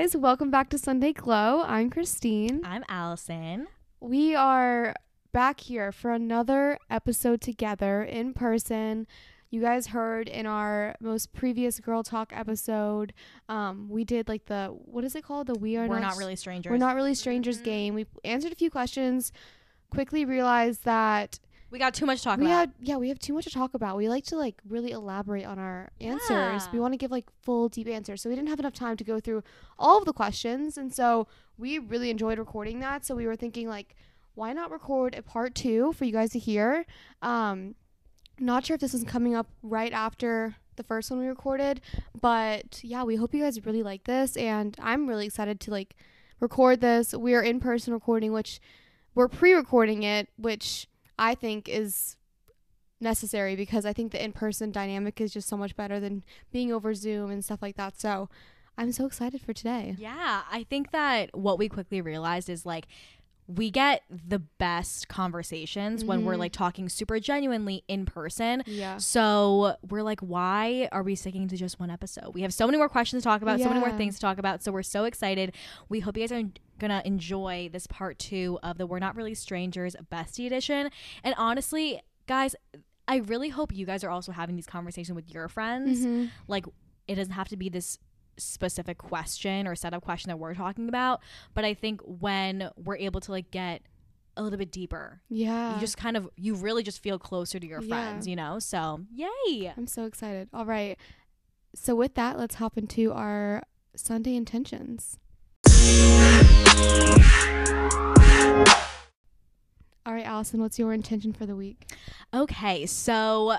guys, welcome back to Sunday Glow. I'm Christine. I'm Allison. We are back here for another episode together in person. You guys heard in our most previous Girl Talk episode, we did like the, what is it called? The We're Not Really Strangers. We're Not Really Strangers game. We answered a few questions, quickly realized that we got too much to talk about. We have too much to talk about. We like to like really elaborate on our answers. We want to give like full deep answers. So we didn't have enough time to go through all of the questions. And so we really enjoyed recording that. So we were thinking like, why not record a part two for you guys to hear? Not sure if this is coming up right after the first one we recorded, but yeah, we hope you guys really like this, and I'm really excited to like record this. We're in person recording, which we're pre-recording it, which I think is necessary because I think the in-person dynamic is just so much better than being over Zoom and stuff like that. So I'm so excited for today. Yeah, I think that what we quickly realized is like, we get the best conversations when we're like talking super genuinely in person. Yeah. So we're like, why are we sticking to just one episode? We have so many more questions to talk about, so many more things to talk about. So we're so excited. We hope you guys are gonna enjoy this part two of the We're Not Really Strangers Bestie Edition. And honestly, guys, I really hope you guys are also having these conversations with your friends. Like, it doesn't have to be this specific question or setup question that we're talking about, but I think when we're able to like get a little bit deeper, you just kind of, you really just feel closer to your friends, you know? So yay, I'm so excited. All right, so with that, let's hop into our Sunday intentions. All right, Allison, what's your intention for the week? Okay, so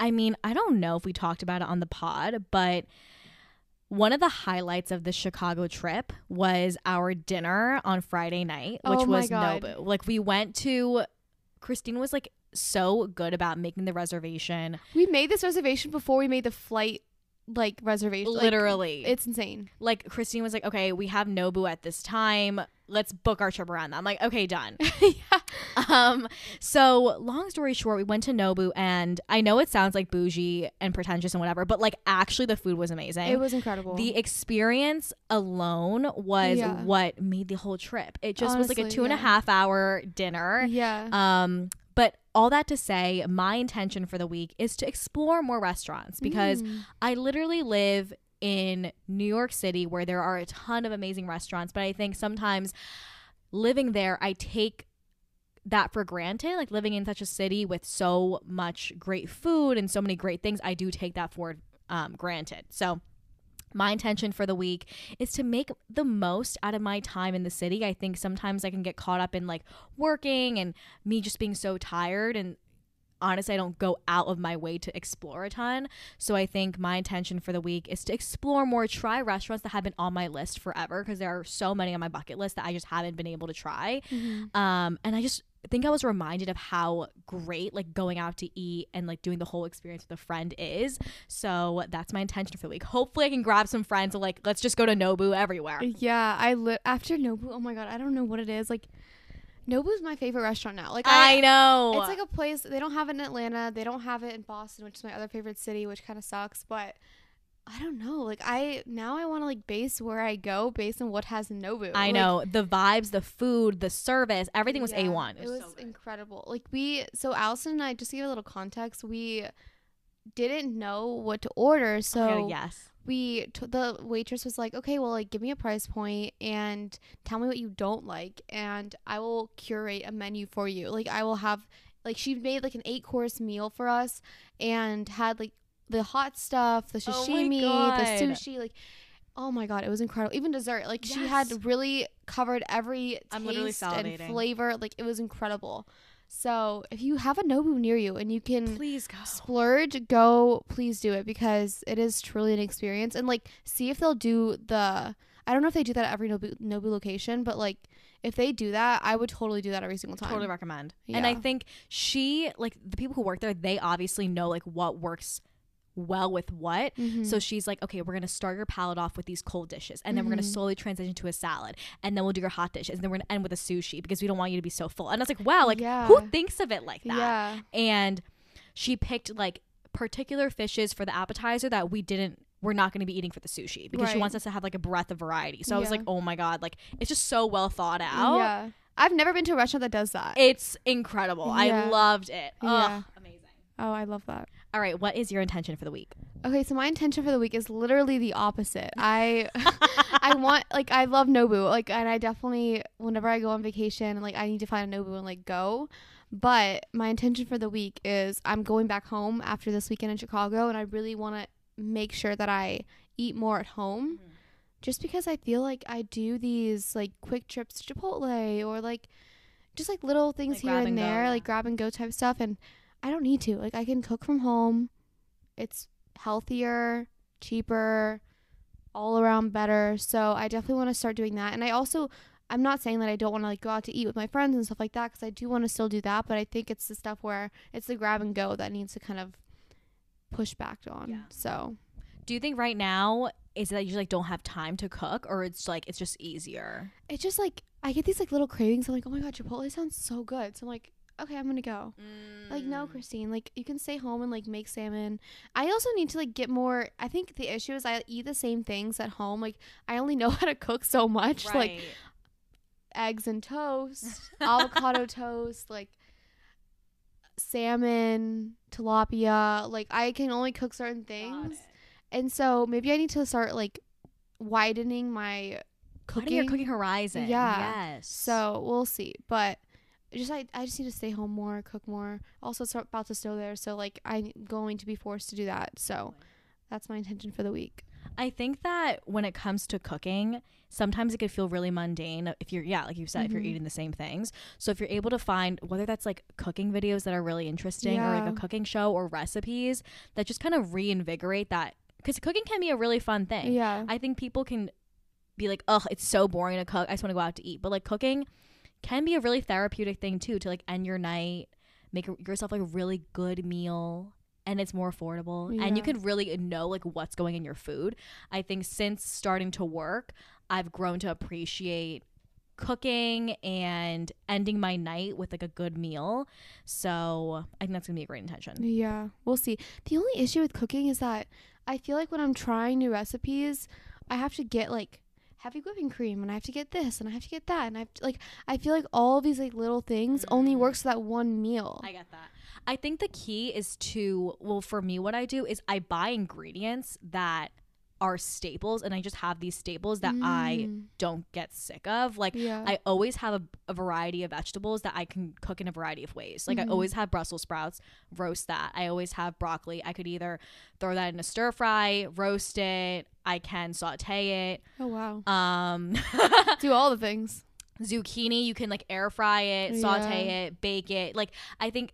I mean, I don't know if we talked about it on the pod, but one of the highlights of the Chicago trip was our dinner on Friday night, which was Nobu. Like, we went to, Christine was like so good about making the reservation. We made this reservation before we made the flight like reservation. Literally. Like, it's insane. Like, Christine was like, okay, we have Nobu at this time. Let's book our trip around that. I'm like, okay, done. So long story short, we went to Nobu, and I know it sounds like bougie and pretentious and whatever, but like actually the food was amazing. It was incredible. The experience alone was what made the whole trip. It just was like a 2.5 hour dinner. But all that to say, my intention for the week is to explore more restaurants because I literally live in New York City where there are a ton of amazing restaurants, but I think sometimes living there, I take that for granted. Like, living in such a city with so much great food and so many great things, I do take that for granted. So my intention for the week is to make the most out of my time in the city. I think sometimes I can get caught up in like working and me just being so tired, and honestly, I don't go out of my way to explore a ton. So I think my intention for the week is to explore more, try restaurants that have been on my list forever because there are so many on my bucket list that I just haven't been able to try. And I just think I was reminded of how great like going out to eat and like doing the whole experience with a friend is. So that's my intention for the week. Hopefully I can grab some friends and like, let's just go to Nobu everywhere. Yeah, after Nobu, oh my God, I don't know what it is. Like, Nobu's my favorite restaurant now. Like, I know. It's like a place, they don't have it in Atlanta, they don't have it in Boston, which is my other favorite city, which kind of sucks, but I don't know. Like, I want to like base where I go based on what has Nobu. I know. The vibes, the food, the service, everything was A1. It was so incredible. Like, Allison and I, just to give a little context, we didn't know what to order, so the waitress was like, okay, well, like, give me a price point and tell me what you don't like, and I will curate a menu for you. Like, I will have, like, she made like an 8-course meal for us and had like the hot stuff, the sashimi, the sushi, like, oh my God, it was incredible. Even dessert, like, she had really covered every taste and flavor. Like, it was incredible. So if you have a Nobu near you and you can splurge, go, please do it because it is truly an experience. And like, see if they'll do I don't know if they do that at every Nobu location, but like, if they do that, I would totally do that every single time. Totally recommend. Yeah. And I think the people who work there, they obviously know like what works well with what. So she's like, okay, we're going to start your palate off with these cold dishes, and then we're going to slowly transition to a salad, and then we'll do your hot dishes, and then we're going to end with a sushi because we don't want you to be so full. And I was like, wow, like, who thinks of it like that? And she picked like particular fishes for the appetizer that we didn't we're not going to be eating for the sushi because she wants us to have like a breadth of variety. So I was like, oh my God, like it's just so well thought out. Yeah. I've never been to a restaurant that does that. It's incredible. I loved it. Ugh, amazing. Oh, I love that. All right. What is your intention for the week? Okay. So my intention for the week is literally the opposite. I want, like, I love Nobu. Like, and I definitely, whenever I go on vacation, like I need to find a Nobu and like go. But my intention for the week is I'm going back home after this weekend in Chicago. And I really want to make sure that I eat more at home. Mm. Just because I feel like I do these like quick trips to Chipotle or like just like little things like here and there, like grab and go type stuff. And I don't need to. Like I can cook from home. It's healthier, cheaper, all around better. So I definitely want to start doing that. And I also, I'm not saying that I don't want to like go out to eat with my friends and stuff like that, because I do want to still do that. But I think it's the stuff where it's the grab and go that needs to kind of push back on. Yeah. So do you think right now, is it that you just like don't have time to cook, or it's like it's just easier? It's just like I get these like little cravings. I'm like, oh my God, Chipotle sounds so good. So I'm like, okay, I'm gonna go. Like, no, Christine, like you can stay home and like make salmon. I also need to like get more. I think the issue is I eat the same things at home. Like I only know how to cook so much, like eggs and toast, avocado toast, like salmon, tilapia. Like I can only cook certain things. And so maybe I need to start like widening my cooking. Widening your cooking horizon. Yeah. Yes. So we'll see. But just I just need to stay home more, cook more. Also, it's about to snow there. So like I'm going to be forced to do that. So that's my intention for the week. I think that when it comes to cooking, sometimes it could feel really mundane if you're, like you said, if you're eating the same things. So if you're able to find, whether that's like cooking videos that are really interesting or like a cooking show or recipes that just kind of reinvigorate that. Because cooking can be a really fun thing. Yeah. I think people can be like, oh, it's so boring to cook. I just want to go out to eat. But like cooking can be a really therapeutic thing too, to like end your night, make yourself like a really good meal. And it's more affordable. Yeah. And you can really know like what's going in your food. I think since starting to work, I've grown to appreciate cooking and ending my night with like a good meal. So I think that's going to be a great intention. Yeah, we'll see. The only issue with cooking is that I feel like when I'm trying new recipes, I have to get like heavy whipping cream, and I have to get this, and I have to get that, and I feel like all these like little things only works for that one meal. I get that. I think the key is to, well, for me, what I do is I buy ingredients that are staples, and I just have these staples that I don't get sick of. Like I always have a variety of vegetables that I can cook in a variety of ways. Like I always have Brussels sprouts, roast that. I always have broccoli. I could either throw that in a stir fry, roast it. I can saute it. Oh wow. Do all the things. Zucchini, you can like air fry it, saute it, bake it. Like I think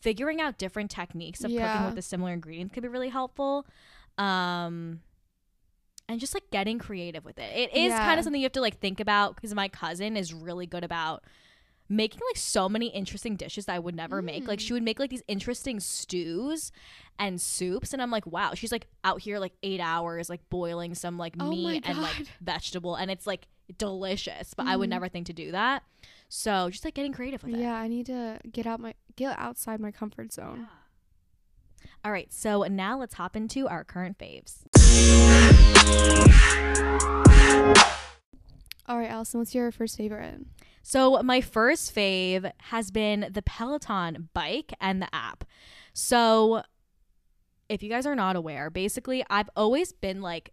figuring out different techniques of cooking with the similar ingredients could be really helpful. And just like getting creative with it. It is kind of something you have to like think about, because my cousin is really good about making like so many interesting dishes that I would never make. Like she would make like these interesting stews and soups, and I'm like, wow, she's like out here like 8 hours like boiling some like meat and like vegetable, and it's like delicious, but I would never think to do that. So just like getting creative with it. Yeah, I need to get outside my comfort zone. Yeah. All right, so now let's hop into our current faves. All right, Allison, what's your first favorite? So my first fave has been the Peloton bike and the app. So if you guys are not aware, basically I've always been like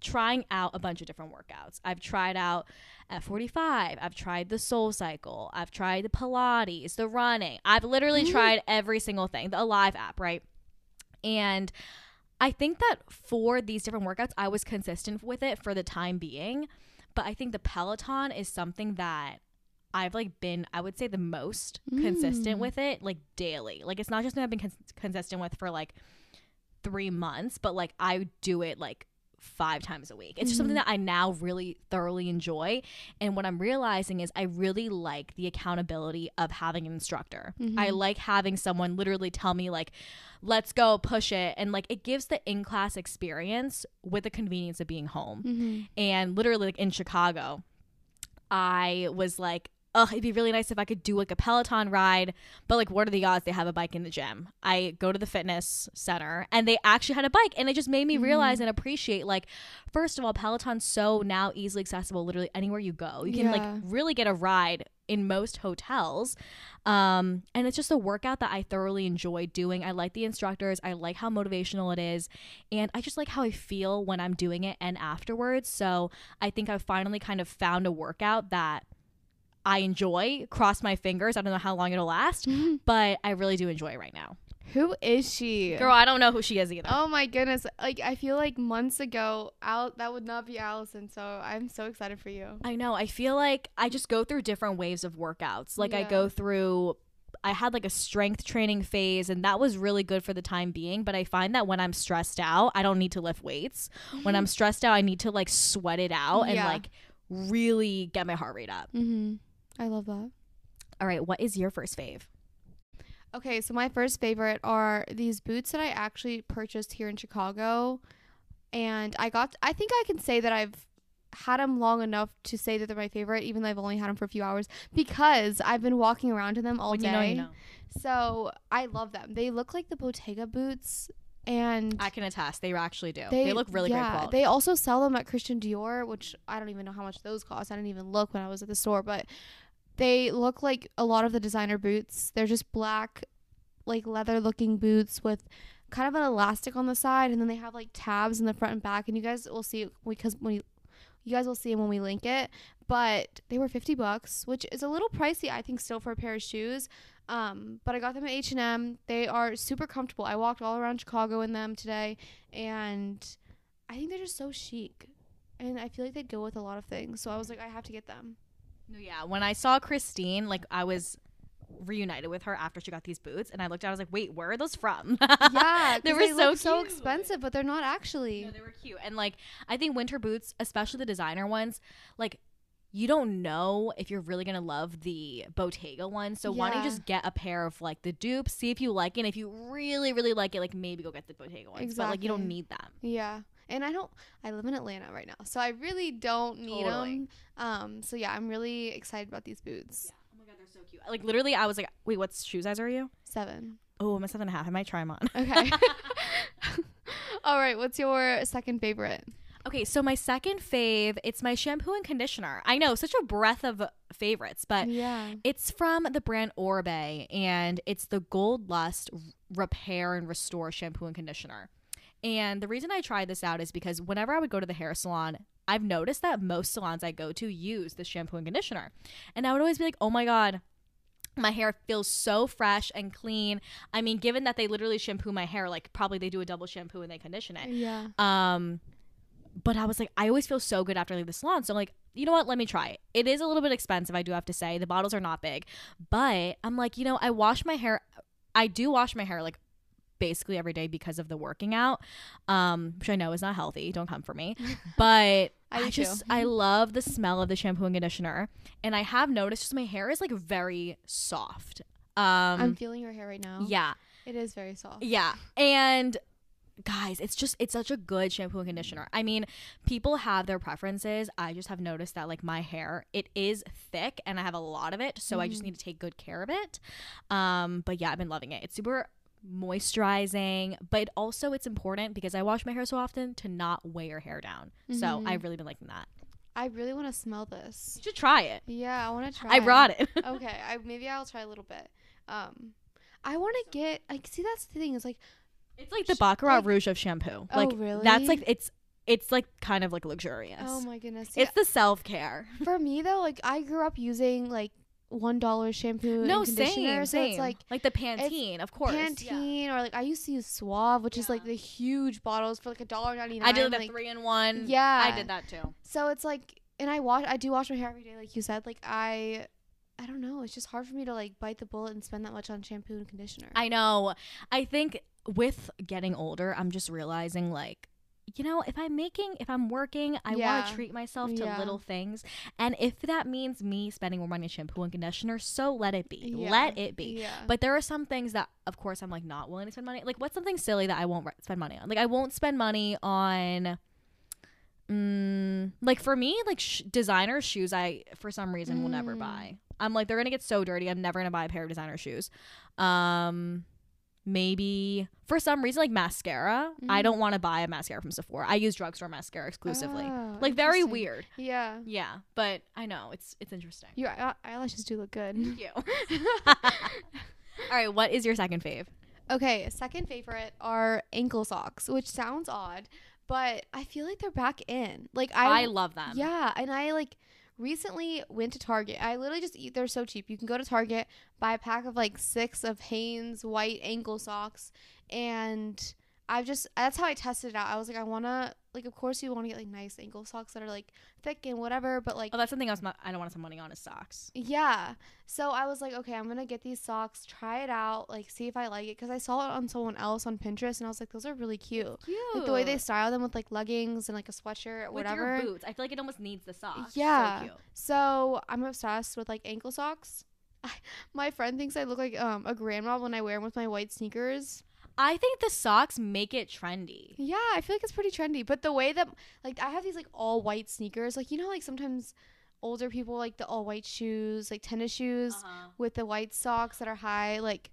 trying out a bunch of different workouts. I've tried out F45. I've tried the SoulCycle. I've tried the Pilates, the running. I've literally tried every single thing, the Alive app, right? And I think that for these different workouts, I was consistent with it for the time being. But I think the Peloton is something that I've like been, I would say, the most consistent with it, like daily. Like it's not just something I've been consistent with for like 3 months, but like I do it like 5 times a week. It's just something that I now really thoroughly enjoy. And what I'm realizing is I really like the accountability of having an instructor. I like having someone literally tell me like, let's go push it. And like it gives the in-class experience with the convenience of being home. And literally like in Chicago, I was like, it'd be really nice if I could do like a Peloton ride, but like, what are the odds they have a bike in the gym? I go to the fitness center and they actually had a bike, and it just made me realize and appreciate, like, first of all, Peloton's so now easily accessible literally anywhere you go. You can like really get a ride in most hotels. And it's just a workout that I thoroughly enjoy doing. I like the instructors. I like how motivational it is. And I just like how I feel when I'm doing it and afterwards. So I think I've finally kind of found a workout that I enjoy. Cross my fingers. I don't know how long it'll last, but I really do enjoy it right now. Who is she? Girl, I don't know who she is either. Oh my goodness. Like, I feel like months ago, that would not be Allison, so I'm so excited for you. I know. I feel like I just go through different waves of workouts. Like, I had like a strength training phase, and that was really good for the time being, but I find that when I'm stressed out, I don't need to lift weights. When I'm stressed out, I need to like sweat it out and like really get my heart rate up. I love that. All right. What is your first fave? Okay, so my first favorite are these boots that I actually purchased here in Chicago, and I think I can say that I've had them long enough to say that they're my favorite, even though I've only had them for a few hours, because I've been walking around in them all day. You know. So I love them. They look like the Bottega boots, and I can attest they actually do. They look really great quality. They also sell them at Christian Dior, which I don't even know how much those cost. I didn't even look when I was at the store, but they look like a lot of the designer boots. They're just black, like leather-looking boots with kind of an elastic on the side, and then they have like tabs in the front and back. And you guys will see you guys will see them when we link it. But they were $50, which is a little pricey, I think, still for a pair of shoes. But I got them at H&M. They are super comfortable. I walked all around Chicago in them today, and I think they're just so chic. And I feel like they'd go with a lot of things. So I was like, I have to get them. No, yeah. When I saw Christine, like, I was reunited with her after she got these boots, and I looked out, I was like, wait, where are those from? Yeah, they were so expensive, but they're not actually. No, they were cute. And like, I think winter boots, especially the designer ones, like, you don't know if you're really gonna love the Bottega one, so why don't you just get a pair of like the dupes, see if you like it, and if you really, really like it, like, maybe go get the Bottega ones. But like, you don't need them. Yeah. And I live in Atlanta right now, so I really don't need them. So yeah, I'm really excited about these boots. Yeah. Oh my God, they're so cute. Like, literally, I was like, wait, what shoe size are you? 7. Oh, I'm a 7.5. I might try them on. Okay. All right. What's your second favorite? Okay, so my second fave, it's my shampoo and conditioner. I know, such a breadth of favorites, but it's from the brand Oribe, and it's the Gold Lust Repair and Restore shampoo and conditioner. And the reason I tried this out is because whenever I would go to the hair salon, I've noticed that most salons I go to use the shampoo and conditioner. And I would always be like, oh my God, my hair feels so fresh and clean. I mean, given that they literally shampoo my hair, like, probably they do a double shampoo and they condition it. Yeah. But I was like, I always feel so good after I leave the salon. So I'm like, you know what? Let me try it. It is a little bit expensive, I do have to say. The bottles are not big. But I'm like, you know, I do wash my hair, like, basically every day because of the working out, which I know is not healthy, don't come for me, but I love the smell of the shampoo and conditioner. And I have noticed just my hair is like very soft. I'm feeling your hair right now. Yeah, it is very soft. Yeah. And guys, it's such a good shampoo and conditioner. I mean, people have their preferences. I just have noticed that, like, my hair, it is thick and I have a lot of it, so I just need to take good care of it. But yeah, I've been loving it. It's super moisturizing, but also it's important because I wash my hair so often to not weigh your hair down. So I've really been liking that. I really want to smell this. You should try it. Yeah, I want to try it. I brought it. Okay, maybe I'll try a little bit. I want to get, like, see, that's the thing. It's like, it's like the Baccarat Rouge of shampoo. Oh, like, really? That's like, it's like kind of like luxurious. Oh my goodness. Yeah. It's the self-care. For me though, like, I grew up using like $1 shampoo and conditioner. So it's like the Pantene, of course. Pantene, or like I used to use Suave, which is like the huge bottles for like $1.99. I did the 3-in-1. Yeah, I did that too. So it's like, and I do wash my hair every day, like you said. Like I don't know. It's just hard for me to like bite the bullet and spend that much on shampoo and conditioner. I know. I think with getting older, I'm just realizing, like, you know, if I'm working, I want to treat myself to little things. And if that means me spending more money on shampoo and conditioner, so let it be. Yeah. Let it be. Yeah. But there are some things that, of course, I'm like not willing to spend money. Like, what's something silly that I won't spend money on? Like, I won't spend money on, like, for me, like designer shoes, I for some reason will never buy. I'm like, they're gonna get so dirty. I'm never gonna buy a pair of designer shoes. Maybe for some reason, like mascara. I don't want to buy a mascara from Sephora. I use drugstore mascara exclusively. Oh, like very weird. Yeah. Yeah. But I know it's interesting. Your eyelashes do look good. Thank you. All right. What is your second fave? Okay. Second favorite are ankle socks, which sounds odd, but I feel like they're back in. Like I love them. Yeah. And I like recently went to Target. I literally just eat. They're so cheap. You can go to Target, buy a pack of like 6 of Hanes white ankle socks. And that's how I tested it out. I was like, I want to, like, of course you want to get like nice ankle socks that are like thick and whatever, but like, oh, that's something I don't want to spend money on is socks. Yeah. So I was like, okay, I'm going to get these socks, try it out, like see if I like it. Cause I saw it on someone else on Pinterest and I was like, those are really cute. Like the way they style them with like leggings and like a sweatshirt or whatever. With your boots. I feel like it almost needs the socks. Yeah. So cute. So I'm obsessed with like ankle socks. My friend thinks I look like a grandma when I wear them with my white sneakers. I think the socks make it trendy. Yeah, I feel like it's pretty trendy. But the way that, like, I have these, like, all-white sneakers. Like, you know, like, sometimes older people like the all-white shoes, like, tennis shoes with the white socks that are high. Like,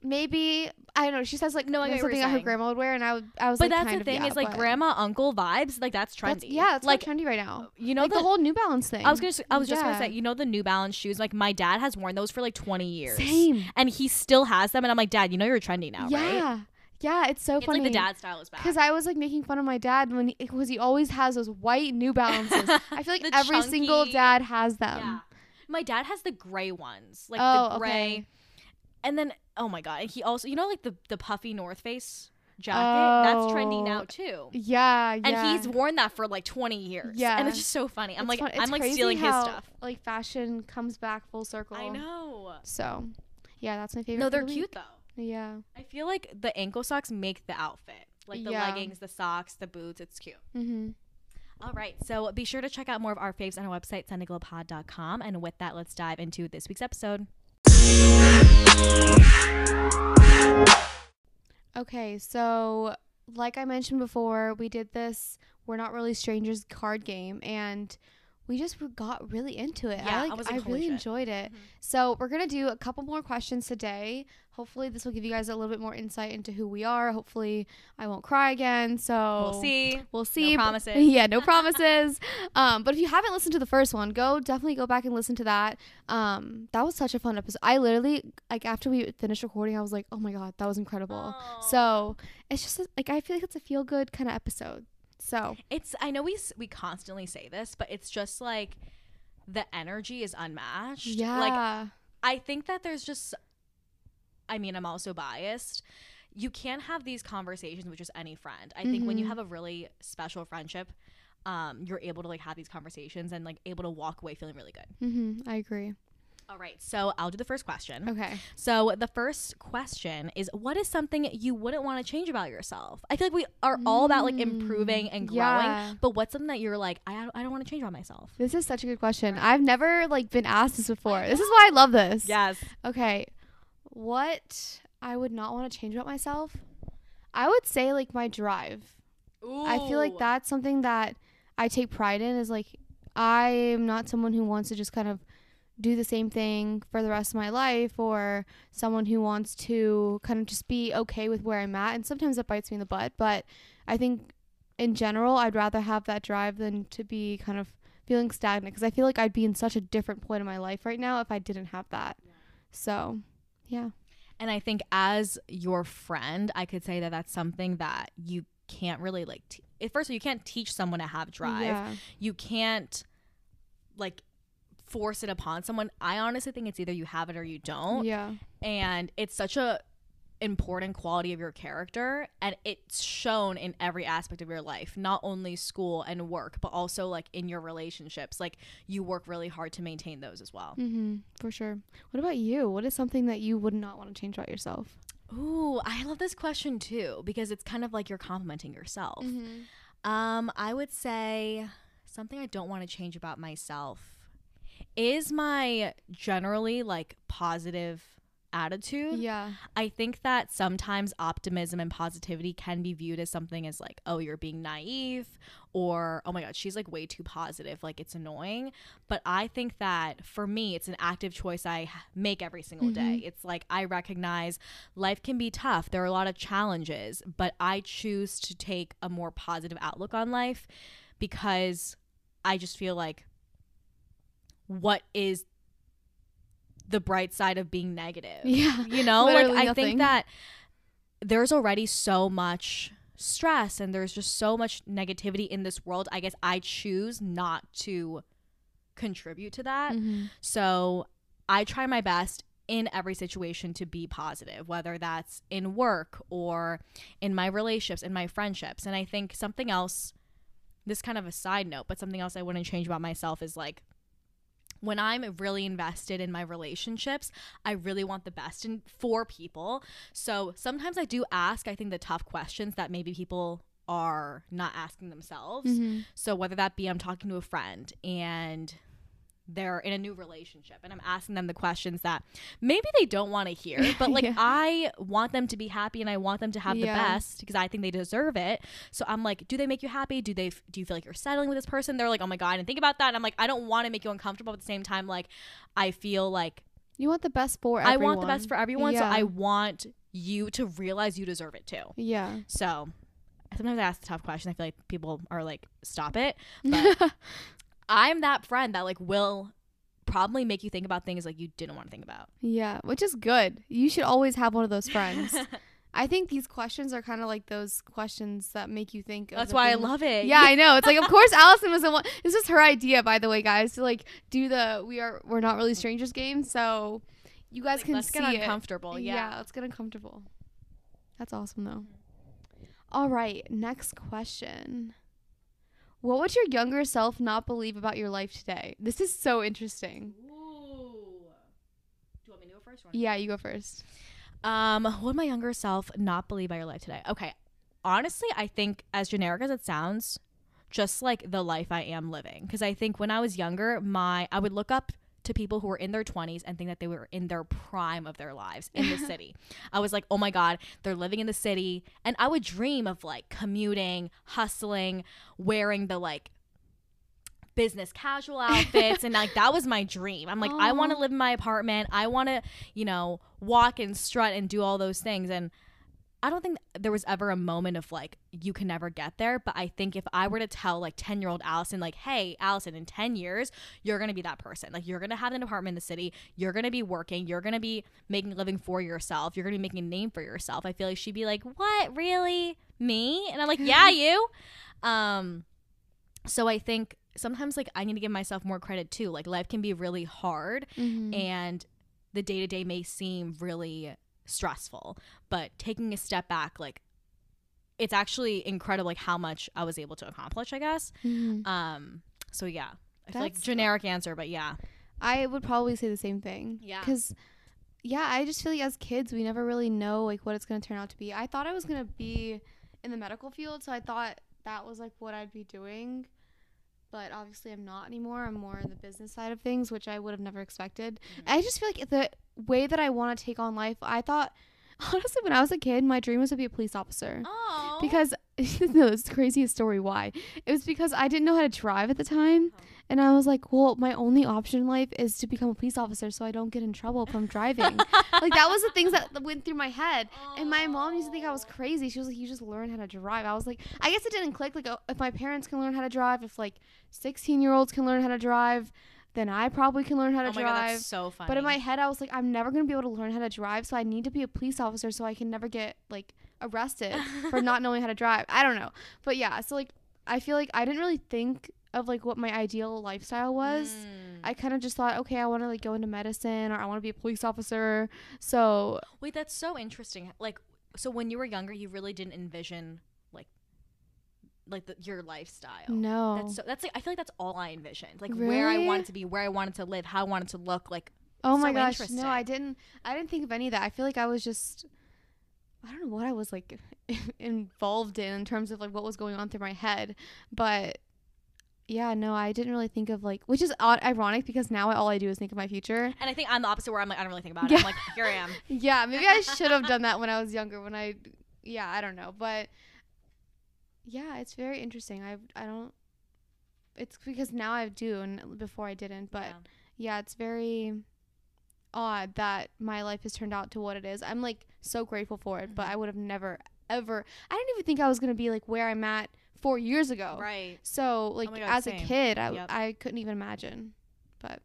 maybe, I don't know. She says, like, no, like something that her grandma would wear. And I was but like, that's kind the thing. Yeah, is, like, grandma, uncle vibes. Like, that's trendy. That's like trendy right now. You know, like, the whole New Balance thing. I was just going to say, you know, the New Balance shoes. Like, my dad has worn those for, like, 20 years. Same. And he still has them. And I'm like, Dad, you know you're trendy now, right? Yeah. Yeah, it's so funny. It's like the dad style is back. Because I was like making fun of my dad because he always has those white New Balances. I feel like every single dad has them. Yeah. My dad has the gray ones. Like, the gray. Okay. And then, oh my God, he also, you know, like the puffy North Face jacket? That's trendy now too. Yeah, yeah. And he's worn that for like 20 years. Yeah. And it's just so funny. I'm like stealing his stuff. Like fashion comes back full circle. I know. So, yeah, that's my favorite. No, they're cute though. Yeah. I feel like the ankle socks make the outfit. Like the leggings, the socks, the boots. It's cute. Mm-hmm. All right, so be sure to check out more of our faves on our website, sundayglow.com. And with that, let's dive into this week's episode. Okay, so like I mentioned before, we did this We're Not Really Strangers card game and we just got really into it. Yeah, I really enjoyed it. Mm-hmm. So we're gonna do a couple more questions today. Hopefully this will give you guys a little bit more insight into who we are. Hopefully I won't cry again. So we'll see. No promises. Yeah, no promises. But if you haven't listened to the first one, definitely go back and listen to that. That was such a fun episode. I literally, like, after we finished recording, I was like, oh my God, that was incredible. Aww. So it's just like, I feel like it's a feel good kind of episode. So it's, I know we constantly say this, but it's just like the energy is unmatched. Yeah. Like I think that there's just, I mean, I'm also biased. You can't have these conversations with just any friend. I think when you have a really special friendship, you're able to like have these conversations and like able to walk away feeling really good. I agree. All right, so I'll do the first question. Okay. So the first question is, what is something you wouldn't want to change about yourself? I feel like we are all about like improving and growing, but what's something that you're like, I don't want to change about myself? This is such a good question. Right. I've never like been asked this before. This is why I love this. Yes. Okay. What I would not want to change about myself? I would say like my drive. Ooh. I feel like that's something that I take pride in is like, I'm not someone who wants to just kind of do the same thing for the rest of my life or someone who wants to kind of just be okay with where I'm at. And sometimes that bites me in the butt, but I think in general, I'd rather have that drive than to be kind of feeling stagnant. Cause I feel like I'd be in such a different point in my life right now if I didn't have that. Yeah. So, yeah. And I think as your friend, I could say that that's something that you can't really like, first of all, you can't teach someone to have drive. Yeah. You can't like force it upon someone. I honestly think it's either you have it or you don't. Yeah. And it's such a important quality of your character and it's shown in every aspect of your life, not only school and work, but also like in your relationships. Like you work really hard to maintain those as well. For sure. What about you? What is something that you would not want to change about yourself? Ooh, I love this question too because it's kind of like you're complimenting yourself. I would say something I don't want to change about myself is my generally like positive attitude. Yeah. I think that sometimes optimism and positivity can be viewed as something as like, oh, you're being naive, or oh my God, she's like way too positive, like it's annoying. But I think that for me, it's an active choice I make every single day. It's like, I recognize life can be tough. There are a lot of challenges, but I choose to take a more positive outlook on life because I just feel like, what is the bright side of being negative? Yeah, you know, like I think that there's already so much stress and there's just so much negativity in this world. I guess I choose not to contribute to that. So I try my best in every situation to be positive, whether that's in work or in my relationships, in my friendships. And I think something else, this kind of a side note, but something else I wouldn't change about myself is like, when I'm really invested in my relationships, I really want the best for people. So sometimes I do ask, I think, the tough questions that maybe people are not asking themselves. So whether that be I'm talking to a friend and they're in a new relationship and I'm asking them the questions that maybe they don't want to hear, but like I want them to be happy and I want them to have the best because I think they deserve it. So I'm like, do they make you happy? Do you feel like you're settling with this person? They're like, oh my God, I didn't think about that. And I'm like, I don't want to make you uncomfortable, but at the same time, like, I feel like you want the best for everyone. I want the best for everyone. So I want you to realize you deserve it too. So sometimes I ask the tough questions. I feel like people are like, stop it. But I'm that friend that like will probably make you think about things like you didn't want to think about. Yeah, which is good. You should always have one of those friends. I think these questions are kind of like those questions that make you think. That's why I love it. Yeah, I know. It's like, of course, Allison was the one. This was her idea, by the way, guys, to like do the We're Not Really Strangers game. So you guys can see it. Let's get uncomfortable. Yeah, let's get uncomfortable. That's awesome, though. All right, next question. What would your younger self not believe about your life today? This is so interesting. Ooh. Do you want me to go first? Yeah, you go first. What would my younger self not believe about your life today? Okay. Honestly, I think, as generic as it sounds, just like the life I am living. Because I think when I was younger, I would look up to people who were in their 20s and think that they were in their prime of their lives in the city. I was like, oh my God, they're living in the city. And I would dream of like commuting, hustling, wearing the like business casual outfits. And like, that was my dream. I'm like, I want to live in my apartment. I want to, you know, walk and strut and do all those things. And I don't think there was ever a moment of like, you can never get there. But I think if I were to tell like 10-year-old Allison, like, hey, Allison, in 10 years, you're going to be that person. Like, you're going to have an apartment in the city. You're going to be working. You're going to be making a living for yourself. You're going to be making a name for yourself. I feel like she'd be like, what? Really? Me? And I'm like, yeah, you. So I think sometimes like I need to give myself more credit too. Like, life can be really hard and the day-to-day may seem really stressful, but taking a step back, like, it's actually incredible like how much I was able to accomplish, I guess. So yeah, it's like generic answer, but yeah, I would probably say the same thing. Yeah, because I just feel like as kids we never really know like what it's going to turn out to be. I thought I was going to be in the medical field, so I thought that was like what I'd be doing, but obviously I'm not anymore. I'm more in the business side of things, which I would have never expected. I just feel like the way that I want to take on life, I thought, honestly, when I was a kid, my dream was to be a police officer. Oh. Because, no, it's the craziest story why. It was because I didn't know how to drive at the time. Oh. And I was like, well, my only option in life is to become a police officer so I don't get in trouble if I'm driving. Like, that was the things that went through my head. Oh. And my mom used to think I was crazy. She was like, you just learn how to drive. I was like, I guess it didn't click. Like, if my parents can learn how to drive, if, like, 16-year-olds can learn how to drive, then I probably can learn how to drive. Oh my God, that's so funny. But in my head, I was like, I'm never going to be able to learn how to drive, so I need to be a police officer so I can never get, like, arrested for not knowing how to drive. I don't know. But, yeah, so, like, I feel like I didn't really think of, like, what my ideal lifestyle was. I kind of just thought, okay, I want to, like, go into medicine, or I want to be a police officer. So wait, that's so interesting. Like, so when you were younger, you really didn't envision your lifestyle. No, that's like, I feel like that's all I envisioned. Like, really? Where I wanted to be, where I wanted to live, how I wanted to look. Like, oh my gosh, no, I didn't think of any of that. I feel like I was just, I don't know what I was like involved in terms of like what was going on through my head, but Yeah, no, I didn't really think of, like, which is ironic because now all I do is think of my future. And I think I'm the opposite where I'm like, I don't really think about it. Yeah. I'm like, here I am. Yeah, maybe I should have done that when I was younger. Yeah, I don't know. But yeah, it's very interesting. I don't, it's because now I do and before I didn't. But yeah, it's very odd that my life has turned out to what it is. I'm like so grateful for it, but I would have never, ever, I didn't even think I was going to be like where I'm at 4 years ago, right? So like, as a kid, I couldn't even imagine. But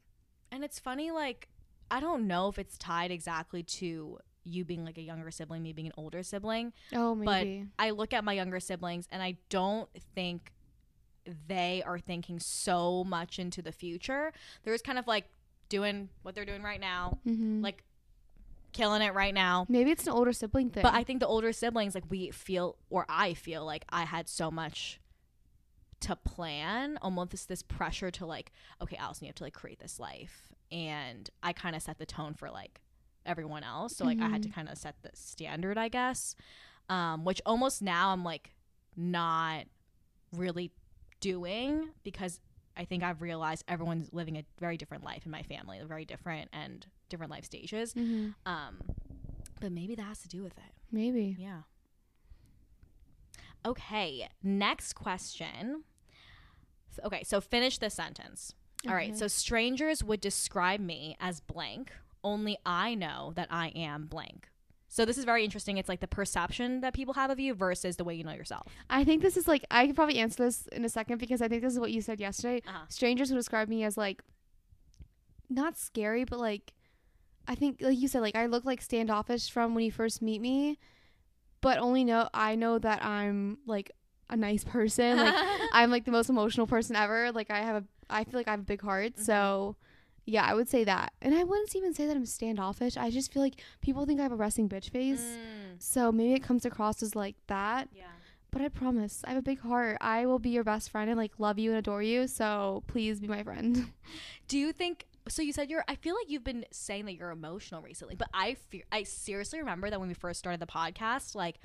and it's funny, like, I don't know if it's tied exactly to you being like a younger sibling, me being an older sibling. Oh, maybe. But I look at my younger siblings and I don't think they are thinking so much into the future. They're just kind of like doing what they're doing right now, like killing it right now. Maybe it's an older sibling thing, but I think the older siblings, like, I feel like I had so much to plan, almost this pressure to like, okay, Allison, you have to like create this life, and I kind of set the tone for like everyone else, so like I had to kind of set the standard, I guess, which almost now I'm like not really doing, because I think I've realized everyone's living a very different life in my family, very different and different life stages. But maybe that has to do with it. Maybe. Yeah. Okay. Next question. Okay. So finish this sentence. Okay. All right. So strangers would describe me as blank. Only I know that I am blank. So this is very interesting. It's like the perception that people have of you versus the way you know yourself. I think this is like, I could probably answer this in a second because I think this is what you said yesterday. Strangers would describe me as like, not scary, but like, I think like you said, like I look like standoffish from when you first meet me, but I know that I'm like a nice person. Like I'm like the most emotional person ever. Like I feel like I have a big heart. So yeah, I would say that. And I wouldn't even say that I'm standoffish. I just feel like people think I have a resting bitch face. So maybe it comes across as like that. Yeah. But I promise, I have a big heart. I will be your best friend and like love you and adore you. So please be my friend. Do you think, so you said I feel like you've been saying that you're emotional recently, but I seriously remember that when we first started the podcast, like,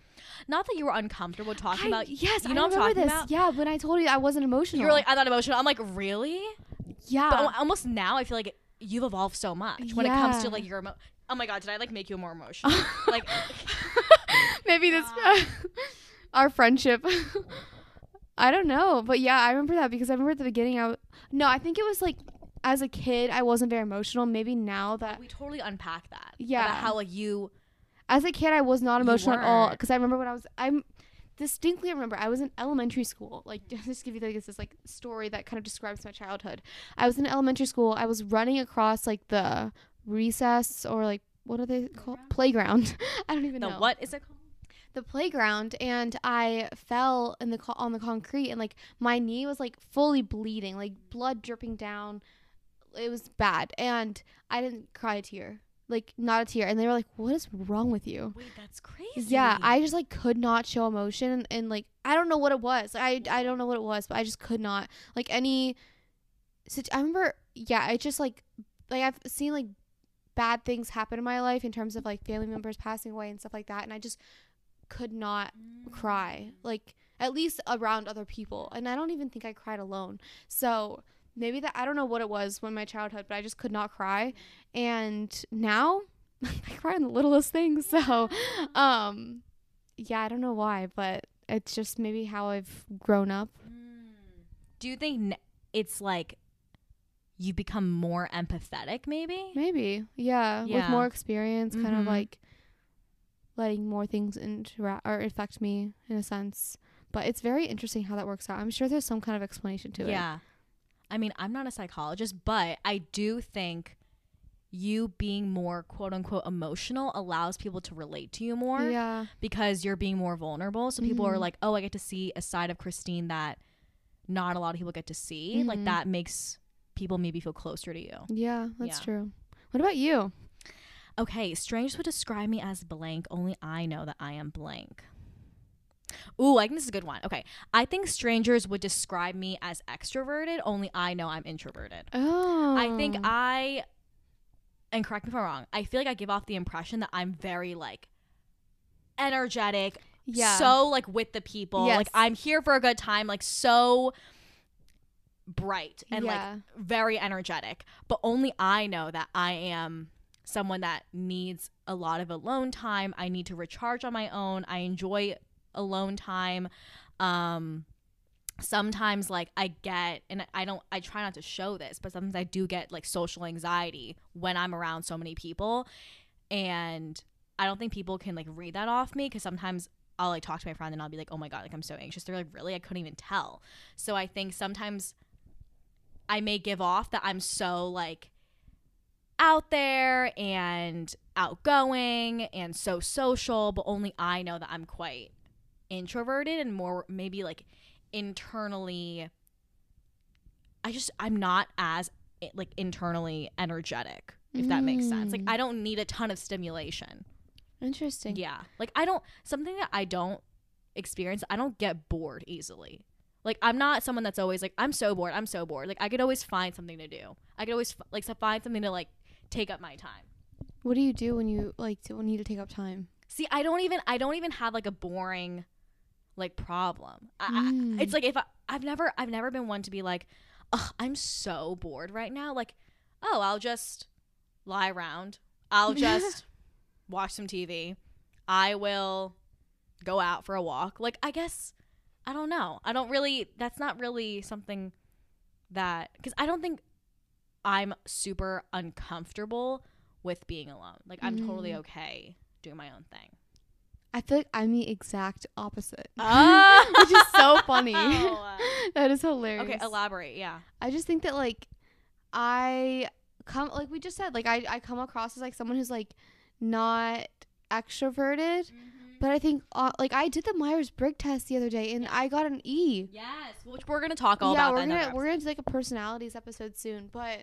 not that you were uncomfortable talking about. Yes, you know I remember this. Yeah, when I told you I wasn't emotional. You were like, I'm not emotional. I'm like, really? Yeah. But almost now I feel like you've evolved so much when it comes to like your oh my God, did I like make you more emotional? Like maybe this our friendship. I don't know, but yeah, I remember that because I remember at the beginning I think it was like as a kid I wasn't very emotional. Maybe now that we totally unpack that. Yeah. About how like you as a kid I was not emotional at all, because I remember when I distinctly remember I was in elementary school, like just give you this like story that kind of describes my childhood. I was in elementary school, I was running across like the recess, or like what are they called, playground. I don't even know what is it called, the playground, and I fell in the on the concrete, and like my knee was like fully bleeding, like blood dripping down. It was bad, and I didn't cry a tear. Like, not a tear. And they were like, what is wrong with you? Wait, that's crazy. Yeah, I just, like, could not show emotion. And like, I don't know what it was. I don't know what it was, but I just could not. Like, I remember, yeah, I just, like, I've seen, like, bad things happen in my life in terms of, like, family members passing away and stuff like that. And I just could not cry. Like, at least around other people. And I don't even think I cried alone. So maybe I don't know what it was when my childhood, but I just could not cry. And now I cry on the littlest things. So, yeah, I don't know why, but it's just maybe how I've grown up. Do you think it's like you become more empathetic maybe? Maybe. Yeah. With more experience, kind of like letting more things interact or affect me in a sense. But it's very interesting how that works out. I'm sure there's some kind of explanation to it. Yeah. I mean, I'm not a psychologist, but I do think you being more quote unquote emotional allows people to relate to you more. Yeah. Because you're being more vulnerable. So people are like, oh, I get to see a side of Christine that not a lot of people get to see. Like that makes people maybe feel closer to you. Yeah, that's true. What about you? Okay. Strangers would describe me as blank. Only I know that I am blank. Ooh, I think this is a good one. Okay. I think strangers would describe me as extroverted. Only I know I'm introverted. Oh. I think and correct me if I'm wrong, I feel like I give off the impression that I'm very like energetic. Yeah. So like with the people. Yes. Like I'm here for a good time. Like so bright and like very energetic, but only I know that I am someone that needs a lot of alone time. I need to recharge on my own. I enjoy alone time. Sometimes like I get, and I try not to show this, but sometimes I do get like social anxiety when I'm around so many people, and I don't think people can like read that off me, because sometimes I'll like talk to my friend and I'll be like, oh my god, like I'm so anxious. They're like, really? I couldn't even tell. So I think sometimes I may give off that I'm so like out there and outgoing and so social, but only I know that I'm quite introverted and more maybe like internally, I'm not as like internally energetic, if that makes sense. Like I don't need a ton of stimulation. Interesting. Yeah, like something that I don't experience, I don't get bored easily. Like I'm not someone that's always like, I'm so bored. Like I could always find something to do. I could always like find something to like take up my time. What do you do when you like need to take up time? See, I don't even have like a boring like problem. It's like if I've never been one to be like, ugh, I'm so bored right now. Like, oh, I'll just lie around. I'll just watch some TV. I will go out for a walk. Like, I guess, I don't know. I don't really, that's not really something that, because I don't think I'm super uncomfortable with being alone. Like, I'm totally okay doing my own thing. I feel like I'm the exact opposite. Oh. Which is so funny. That is hilarious. Okay, elaborate, yeah. I just think that, like, I come, like we just said, like, I come across as, like, someone who's, like, not extroverted, but I think, like, I did the Myers-Briggs test the other day, and I got an E. Yes, which we're going to talk all about that. Yeah, we're going to do, like, a personalities episode soon, but...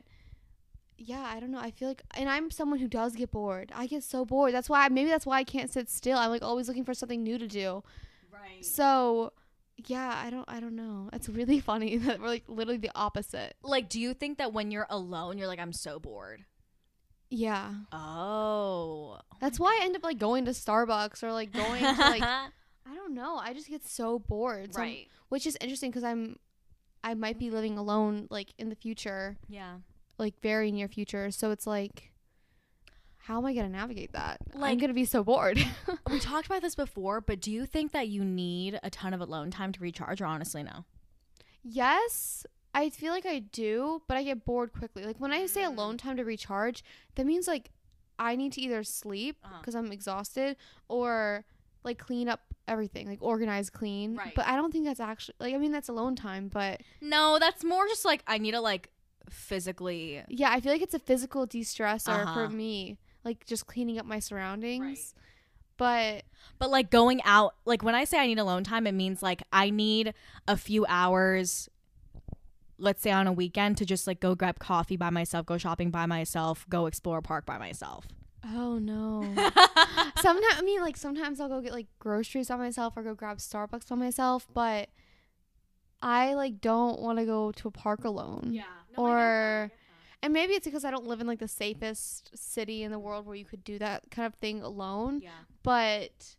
yeah, I don't know. I feel like, and I'm someone who does get bored. I get so bored. That's why I can't sit still. I'm like always looking for something new to do. Right. So, yeah, I don't know. It's really funny that we're like literally the opposite. Like, do you think that when you're alone, you're like, I'm so bored? Yeah. Oh. That's why I end up like going to Starbucks or like going to like, I don't know. I just get so bored. So right. Which is interesting because I might be living alone like in the future. Yeah. Like very near future, so it's like, how am I gonna navigate that? Like, I'm gonna be so bored. We talked about this before, but do you think that you need a ton of alone time to recharge, or honestly no? Yes, I feel like I do, but I get bored quickly. Like when I say alone time to recharge, that means like I need to either sleep because I'm exhausted, or like clean up everything, like organize, clean, right. But I don't think that's actually like, I mean that's alone time, but no, that's more just like I need to like physically, yeah, I feel like it's a physical de-stressor for me, like just cleaning up my surroundings, right. but like going out, like when I say I need alone time, it means like I need a few hours, let's say on a weekend, to just like go grab coffee by myself, go shopping by myself, go explore a park by myself. Oh no. Sometimes I mean like sometimes I'll go get like groceries by myself or go grab Starbucks by myself, but I like don't want to go to a park alone. Yeah. No, or and maybe it's because I don't live in like the safest city in the world where you could do that kind of thing alone. Yeah. But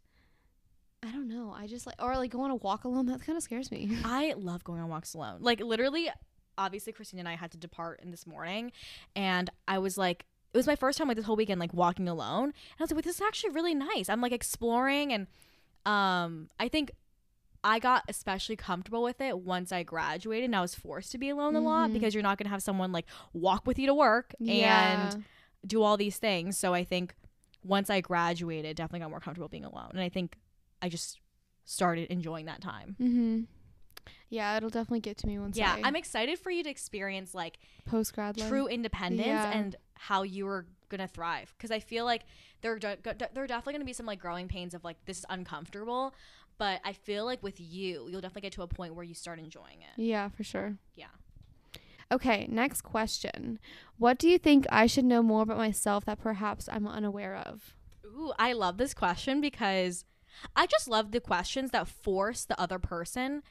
I don't know. I just like, or like go on a walk alone. That kind of scares me. I love going on walks alone. Like literally, obviously Christine and I had to depart in this morning, and I was like, it was my first time like this whole weekend like walking alone, and I was like, wait, this is actually really nice. I'm like exploring, and I think I got especially comfortable with it once I graduated, and I was forced to be alone a lot, because you're not going to have someone like walk with you to work and do all these things. So I think once I graduated, definitely got more comfortable being alone. And I think I just started enjoying that time. Mm-hmm. Yeah, it'll definitely get to me once. Yeah, I'm excited for you to experience like post-grad true independence and how you are going to thrive. Because I feel like there are definitely going to be some like growing pains of like, this is uncomfortable. But I feel like with you, you'll definitely get to a point where you start enjoying it. Yeah, for sure. Yeah. Okay, next question. What do you think I should know more about myself that perhaps I'm unaware of? Ooh, I love this question because I just love the questions that force the other person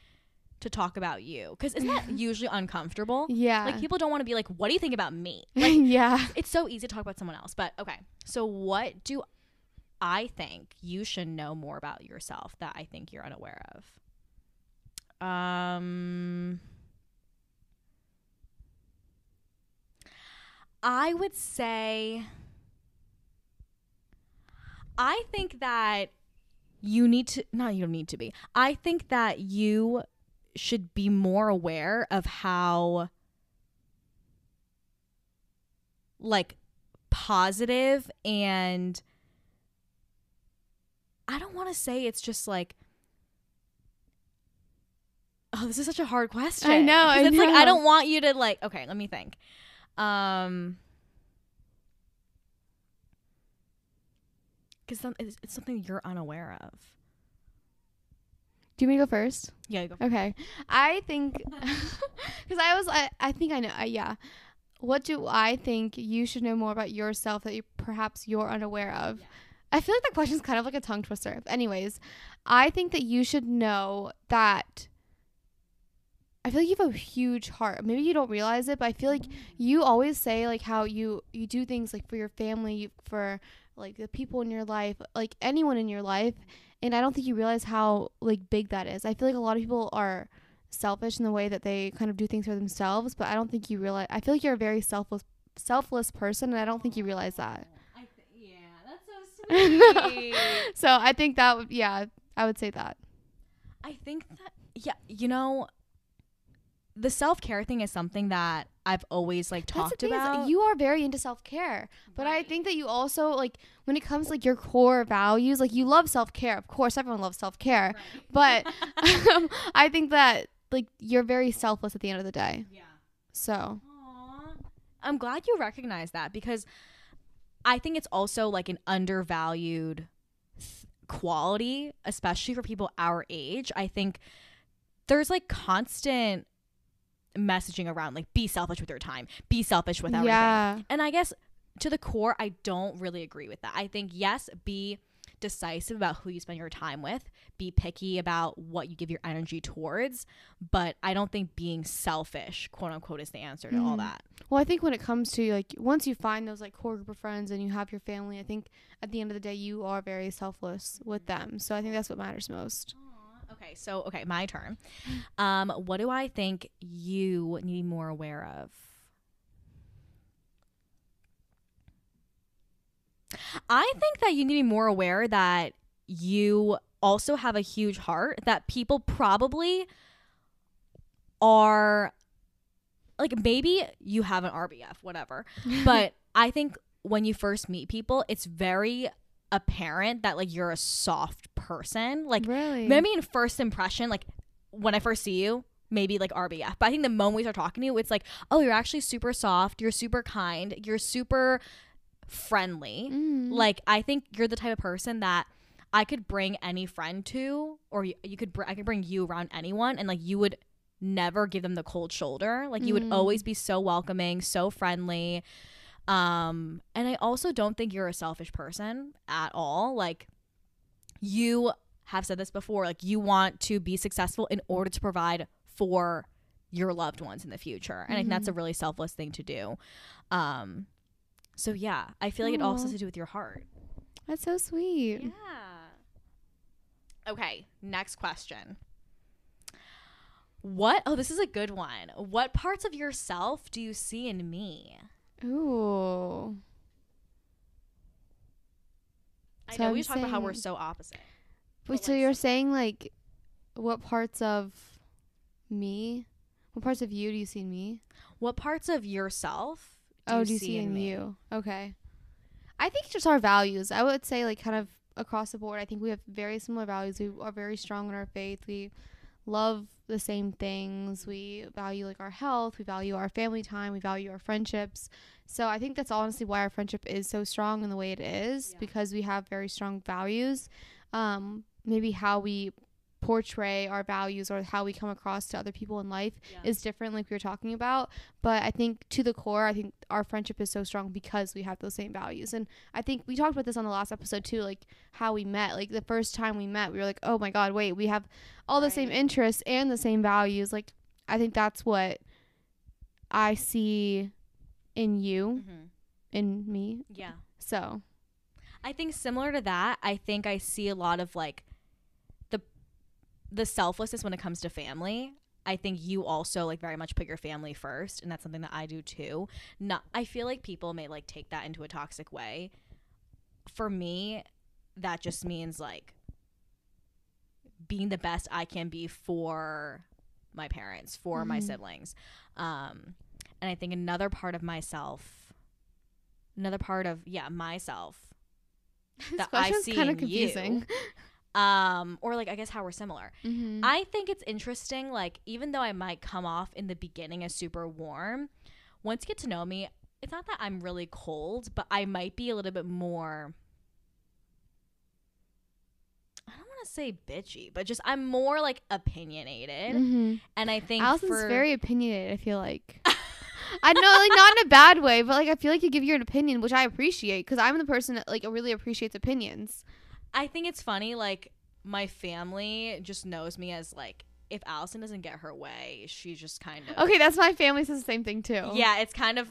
to talk about you. Because isn't that usually uncomfortable? Yeah. Like people don't want to be like, what do you think about me? Like, yeah. It's so easy to talk about someone else. But okay, so what do I think you should know more about yourself that I think you're unaware of? I would say, I think that you need to, not you don't need to be. I think that you should be more aware of how, like, positive and I don't want to say it's just like, oh, this is such a hard question. I know. I it's know. Like, I don't want you to like, okay, let me think. Because it's something you're unaware of. Do you want me to go first? Yeah, you go first. Okay. I think, because I think I know, yeah. What do I think you should know more about yourself that you perhaps you're unaware of? Yeah. I feel like that question's kind of like a tongue twister. Anyways, I think that you should know that I feel like you have a huge heart. Maybe you don't realize it, but I feel like you always say like how you do things like for your family, for like the people in your life, like anyone in your life. And I don't think you realize how like big that is. I feel like a lot of people are selfish in the way that they kind of do things for themselves, but I don't think you realize. I feel like you're a very selfless person, and I don't think you realize that. Yeah, that's so sweet. So I think that would, yeah, I would say that. I think that, yeah, you know, the self-care thing is something that I've always like talked about. You are very into self-care, but right. I think that you also like when it comes to, like your core values, like you love self-care. Of course, everyone loves self-care, right. But I think that like you're very selfless at the end of the day. Yeah. So. Aww. I'm glad you recognize that because I think it's also like an undervalued quality, especially for people our age. I think there's like constant messaging around like be selfish with your time, be selfish with everything. Yeah. And I guess to the core I don't really agree with that. I think yes, be decisive about who you spend your time with, be picky about what you give your energy towards, but I don't think being selfish, quote unquote, is the answer to all that. Well, I think when it comes to like once you find those like core group of friends and you have your family, I think at the end of the day you are very selfless with them. So I think that's what matters most. Okay, my turn. What do I think you need more aware of? I think that you need to be more aware that you also have a huge heart, that people probably are, like, maybe you have an RBF, whatever. But I think when you first meet people, it's very apparent that like you're a soft person, like really? Maybe in first impression, like when I first see you, maybe like RBF, but I think the moment we start talking to you, it's like, oh, you're actually super soft, you're super kind, you're super friendly. Like I think you're the type of person that I could bring any friend to, or I could bring you around anyone, and like you would never give them the cold shoulder, like you would always be so welcoming, so friendly. And I also don't think you're a selfish person at all. Like you have said this before, like you want to be successful in order to provide for your loved ones in the future. And I think that's a really selfless thing to do. So yeah, I feel like it also has to do with your heart. That's so sweet. Yeah. Okay. Next question. This is a good one. What parts of yourself do you see in me? Ooh. I know we talk about how we're so opposite. Wait, so you're saying like what parts of you do you see in me? What parts of yourself do you see in me? You? Okay. I think just our values. I would say like kind of across the board, I think we have very similar values. We are very strong in our faith. We love the same things. We value like our health, we value our family time, we value our friendships. So I think that's honestly why our friendship is so strong in the way it is, because we have very strong values. Maybe how we portray our values or how we come across to other people in life is different, like we were talking about, but I think to the core, I think our friendship is so strong because we have those same values. And I think we talked about this on the last episode too, like how we met, like the first time we met we were like, oh my god, wait, we have all the same interests and the same values. Like I think that's what I see in you, in me. Yeah. So I think similar to that, I think I see a lot of like the selflessness when it comes to family. I think you also like very much put your family first, and that's something that I do too. Not, I feel like people may like take that into a toxic way. For me, that just means like being the best I can be for my parents, for my siblings. And I think another part of myself, myself that I see in you. This question's kind of confusing. Or like I guess how we're similar. I think it's interesting, like even though I might come off in the beginning as super warm, once you get to know me, it's not that I'm really cold, but I might be a little bit more, I don't want to say bitchy, but just I'm more like opinionated. And I think Allison's very opinionated, I feel like. I know, like not in a bad way, but like I feel like you give your opinion, which I appreciate, because I'm the person that like really appreciates opinions. I think it's funny, like, my family just knows me as, like, if Allison doesn't get her way, she just kind of... Okay, that's my family says the same thing, too. Yeah, it's kind of...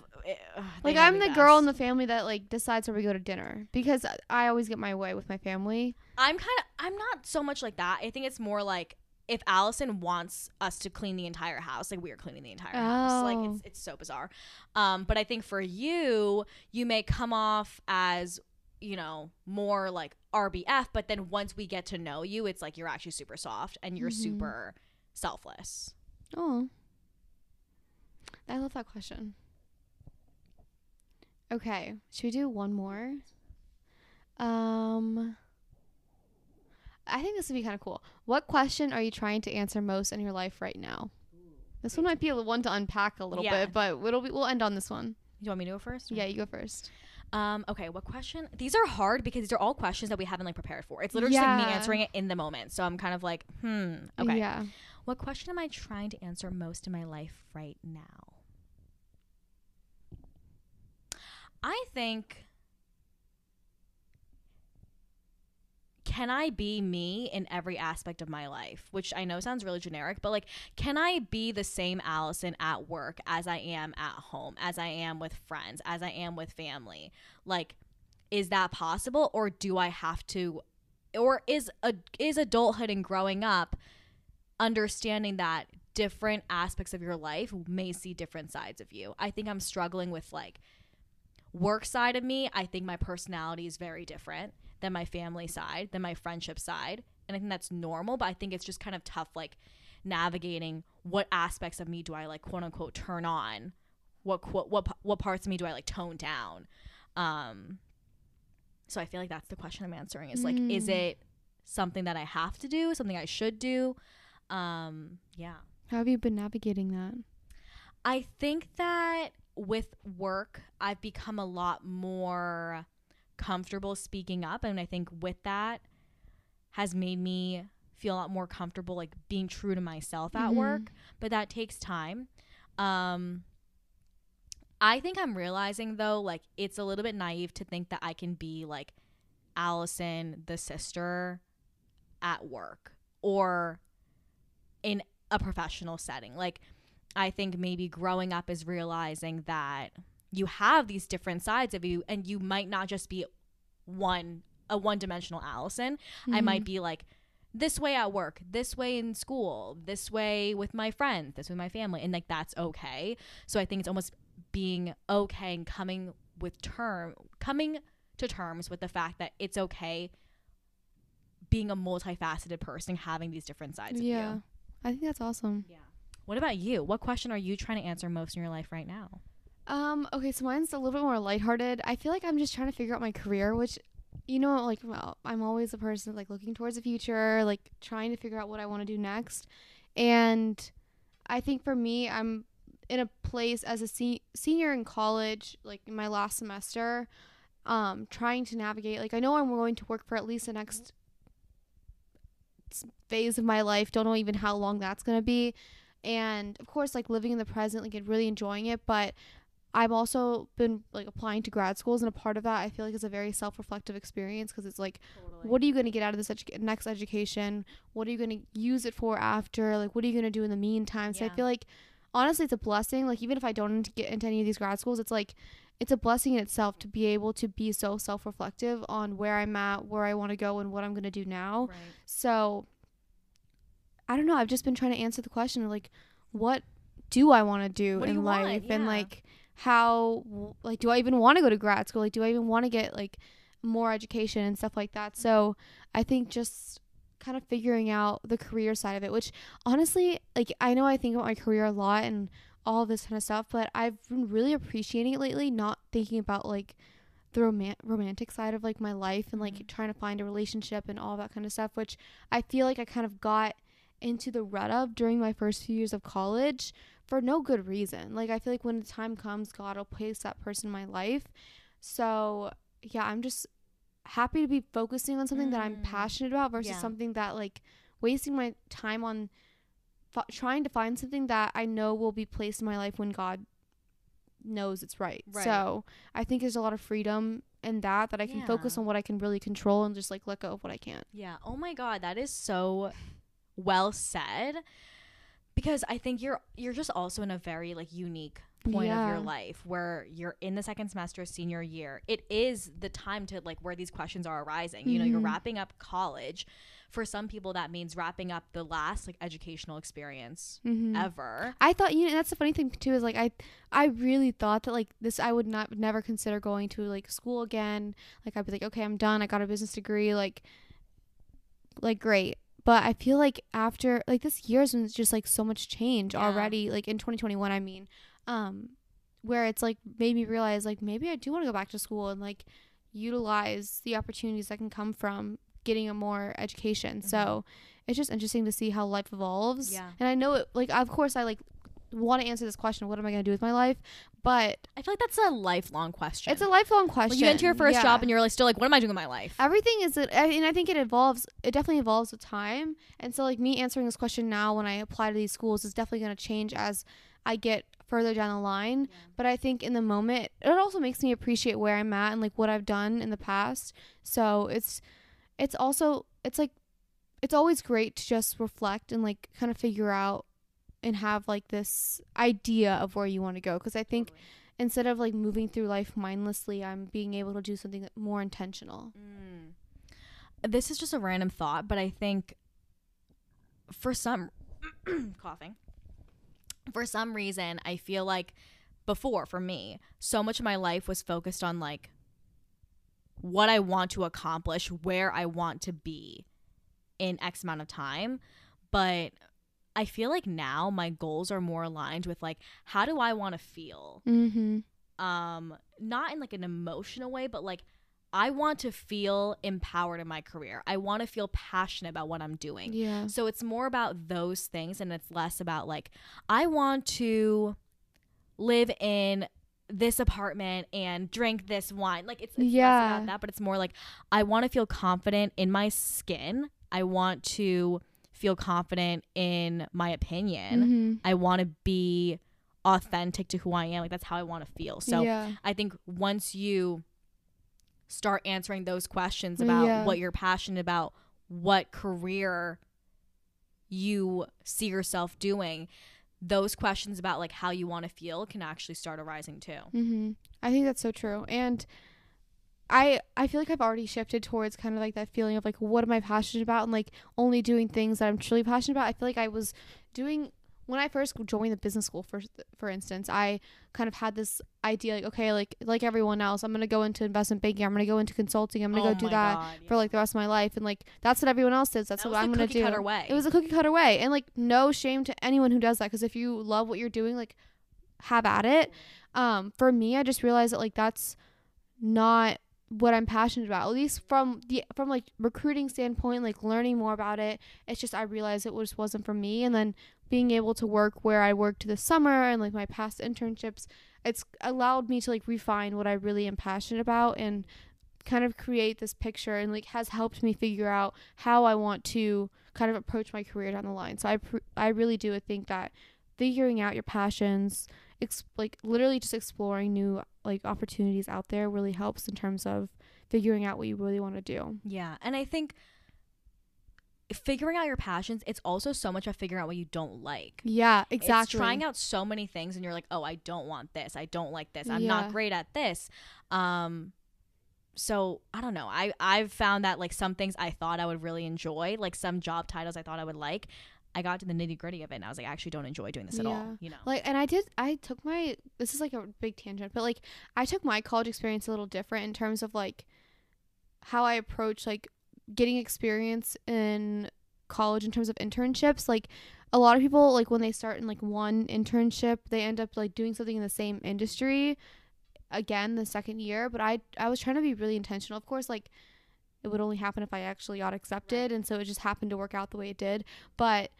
like, I'm the girl in the family that, like, decides where we go to dinner. Because I always get my way with my family. I'm not so much like that. I think it's more like, if Allison wants us to clean the entire house, like, we are cleaning the entire house. Like, it's so bizarre. But I think for you, you may come off as... you know, more like RBF, but then once we get to know you, it's like you're actually super soft and you're super selfless. Oh, I love that question. Okay, should we do one more? I think this would be kind of cool. What question are you trying to answer most in your life right now? This one might be one to unpack a little bit, but we'll end on this one. You want me to go first? Yeah, you go first. Okay, what question? These are hard because these are all questions that we haven't like prepared for. It's literally just like me answering it in the moment. So I'm kind of like, okay. Yeah. What question am I trying to answer most in my life right now? I think, can I be me in every aspect of my life? Which I know sounds really generic, but like, can I be the same Allison at work as I am at home, as I am with friends, as I am with family? Like, is that possible? Or do I have to, or is adulthood and growing up understanding that different aspects of your life may see different sides of you? I think I'm struggling with like work side of me. I think my personality is very different than my family side, than my friendship side. And I think that's normal, but I think it's just kind of tough, like navigating what aspects of me do I like quote unquote turn on, what parts of me do I like tone down. So I feel like that's the question I'm answering is like, is it something that I have to do, something I should do? Yeah. How have you been navigating that? I think that with work, I've become a lot more comfortable speaking up, and I think with that has made me feel a lot more comfortable like being true to myself at work, but that takes time. I think I'm realizing though, like it's a little bit naive to think that I can be like Allison the sister at work or in a professional setting. Like I think maybe growing up is realizing that you have these different sides of you, and you might not just be one dimensional Allison. I might be like this way at work, this way in school, this way with my friends, this way with my family, and like that's okay. So I think it's almost being okay and coming to terms with the fact that it's okay being a multifaceted person, having these different sides of you. I think that's awesome. Yeah. What about you? What question are you trying to answer most in your life right now? Okay, so mine's a little bit more lighthearted. I feel like I'm just trying to figure out my career, which, you know, like, well, I'm always a person, like, looking towards the future, like, trying to figure out what I want to do next. And I think for me, I'm in a place as a senior in college, like, in my last semester, trying to navigate. Like, I know I'm going to work for at least the next phase of my life. Don't know even how long that's going to be. And, of course, like, living in the present, like, and really enjoying it, but... I've also been like applying to grad schools, and a part of that I feel like is a very self-reflective experience because it's like, what are you going to get out of this next education? What are you going to use it for after? Like, what are you going to do in the meantime? So I feel like, honestly, it's a blessing. Like, even if I don't get into any of these grad schools, it's like, it's a blessing in itself to be able to be so self-reflective on where I'm at, where I want to go, and what I'm going to do now. Right. So I don't know. I've just been trying to answer the question of, like, what do I want to do in life? Yeah. And, like, how, like, do I even want to go to grad school? Like, do I even want to get, like, more education and stuff like that? So I think just kind of figuring out the career side of it, which honestly, like, I know I think about my career a lot and all this kind of stuff, but I've been really appreciating it lately, not thinking about, like, the romantic side of, like, my life and, like, trying to find a relationship and all that kind of stuff, which I feel like I kind of got into the rut of during my first few years of college for no good reason. Like, I feel like when the time comes, God will place that person in my life. So yeah, I'm just happy to be focusing on something that I'm passionate about versus something that, like, wasting my time on trying to find something that I know will be placed in my life when God knows it's right. So I think there's a lot of freedom in that I can focus on what I can really control and just, like, let go of what I can't. Oh my God, that is so well said, because I think you're just also in a very, like, unique point of your life where you're in the second semester of senior year. It is the time to, like, where these questions are arising. You know, you're wrapping up college. For some people, that means wrapping up the last, like, educational experience ever. I thought, you know, that's the funny thing too, is, like, I really thought that, like, this, I would never consider going to, like, school again. Like, I'd be like, okay, I'm done. I got a business degree. Like great. But I feel like after, like, this year's been just, like, so much change already, like, in 2021, I mean, where it's, like, made me realize, like, maybe I do want to go back to school and, like, utilize the opportunities that can come from getting a more education. So it's just interesting to see how life evolves. And I know it, like, of course I, like, want to answer this question, what am I going to do with my life? But I feel like that's a lifelong question. It's a lifelong question. When you enter your first job and you're, like, still, like, what am I doing with my life? Everything is, and I think it definitely evolves with time. And so, like, me answering this question now when I apply to these schools is definitely going to change as I get further down the line. But I think in the moment, it also makes me appreciate where I'm at and, like, what I've done in the past. So it's also, it's, like, it's always great to just reflect and, like, kind of figure out and have, like, this idea of where you want to go, because I think instead of, like, moving through life mindlessly, I'm being able to do something more intentional. This is just a random thought, but I think for some reason I feel like before, for me, so much of my life was focused on, like, what I want to accomplish, where I want to be in X amount of time. But I feel like now my goals are more aligned with, like, how do I want to feel? Not in, like, an emotional way, but, like, I want to feel empowered in my career. I want to feel passionate about what I'm doing. So it's more about those things, and it's less about, like, I want to live in this apartment and drink this wine. Like, it's less about that, but it's more like I want to feel confident in my skin. I want to feel confident in my opinion. I want to be authentic to who I am. Like, that's how I want to feel. So I think once you start answering those questions about what you're passionate about, what career you see yourself doing, those questions about, like, how you want to feel can actually start arising too. I think that's so true. And I feel like I've already shifted towards kind of, like, that feeling of, like, what am I passionate about, and, like, only doing things that I'm truly passionate about. I feel like I was doing, when I first joined the business school, for instance, I kind of had this idea, like, okay, like everyone else, I'm going to go into investment banking, I'm going to go into consulting, I'm going to go do that for, like, the rest of my life. And, like, that's what everyone else does. That's what I'm going to do. It was a cookie cutter way. And, like, no shame to anyone who does that, because if you love what you're doing, like, have at it. For me, I just realized that, like, that's not what I'm passionate about, at least from like recruiting standpoint, like learning more about it. It's just I realized it just wasn't for me. And then being able to work where I worked this summer and, like, my past internships, it's allowed me to, like, refine what I really am passionate about and kind of create this picture, and, like, has helped me figure out how I want to kind of approach my career down the line. So I really do think that figuring out your passions, like, literally just exploring new, like, opportunities out there really helps in terms of figuring out what you really want to do. And I think figuring out your passions, it's also so much of figuring out what you don't like. It's trying out so many things, and you're like, oh, I don't want this, I don't like this, I'm not great at this. So I don't know, I've found that, like, some things I thought I would really enjoy, like some job titles I thought I would like, I got to the nitty gritty of it and I was like, I actually don't enjoy doing this at all, you know? Like, and I took my, this is like a big tangent, but like I took my college experience a little different in terms of like how I approach like getting experience in college in terms of internships. Like a lot of people, like when they start in like one internship, they end up like doing something in the same industry again the second year. But I was trying to be really intentional. Of course, like it would only happen if I actually got accepted. And so it just happened to work out the way it did. But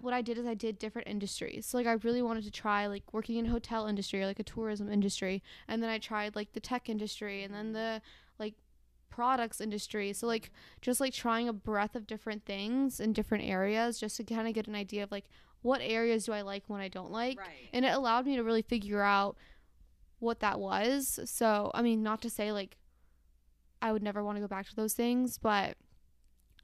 what I did is I did different industries. So like I really wanted to try like working in a hotel industry or like a tourism industry. And then I tried like the tech industry and then the like products industry. So like just like trying a breadth of different things in different areas just to kind of get an idea of like what areas do I like, what I don't like. Right. And it allowed me to really figure out what that was. So I mean, not to say like I would never want to go back to those things, but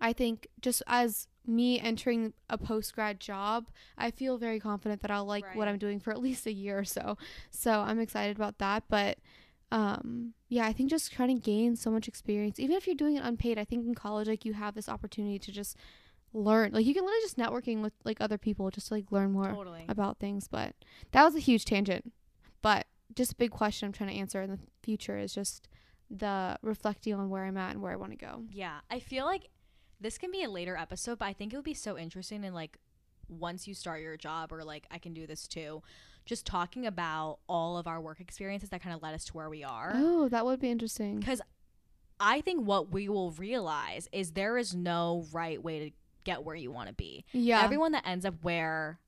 I think just as me entering a post-grad job, I feel very confident that I'll like what I'm doing for at least a year or so. So I'm excited about that. But yeah, I think just trying to gain so much experience, even if you're doing it unpaid. I think in college, like you have this opportunity to just learn, like you can literally just networking with like other people just to like learn more about things. But that was a huge tangent, but just a big question I'm trying to answer in the future is just the reflecting on where I'm at and where I want to go. Yeah, I feel like this can be a later episode, but I think it would be so interesting. And like once you start your job, or like I can do this too, just talking about all of our work experiences that kind of led us to where we are. Oh, that would be interesting. Because I think what we will realize is there is no right way to get where you want to be. Yeah. Everyone that ends up where,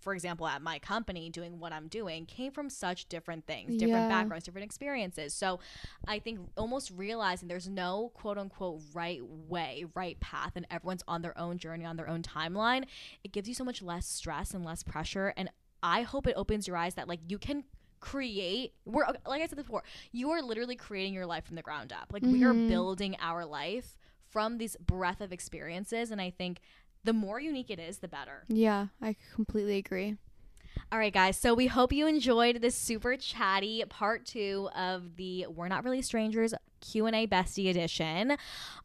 for example, at my company doing what I'm doing, came from such different things, different backgrounds, different experiences. So I think almost realizing there's no quote unquote right way, right path, and everyone's on their own journey, on their own timeline. It gives you so much less stress and less pressure. And I hope it opens your eyes that like you can create, we're, like I said before, you are literally creating your life from the ground up. Like we are building our life from these breadth of experiences. And I think the more unique it is, the better. Yeah, I completely agree. All right, guys. So we hope you enjoyed this super chatty part 2 of the We're Not Really Strangers Q&A Bestie Edition.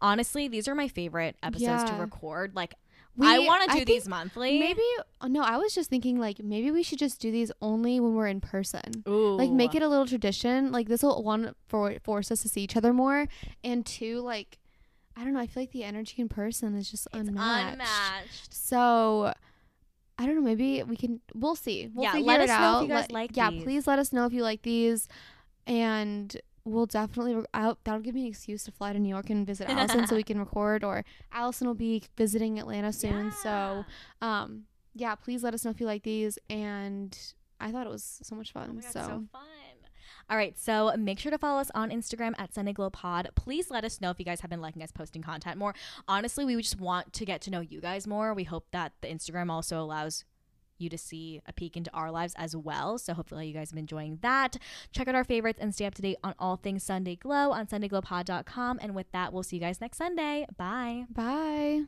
Honestly, these are my favorite episodes to record. Like, I want to do these monthly. Maybe, no, I was just thinking like maybe we should just do these only when we're in person. Ooh. Like make it a little tradition. Like this will, one, force us to see each other more, and two, like, I don't know, I feel like the energy in person is just unmatched. So I don't know, maybe we'll see. We'll figure it out. Please let us know if you like these, and we'll definitely that'll give me an excuse to fly to New York and visit Allison so we can record, or Allison will be visiting Atlanta soon. Yeah. So yeah, please let us know if you like these, and I thought it was so much fun. Oh my God, so fun. All right, so make sure to follow us on Instagram at Sunday Glow Pod. Please let us know if you guys have been liking us posting content more. Honestly, we just want to get to know you guys more. We hope that the Instagram also allows you to see a peek into our lives as well. So hopefully you guys have been enjoying that. Check out our favorites and stay up to date on all things Sunday Glow on SundayGlowPod.com. And with that, we'll see you guys next Sunday. Bye. Bye.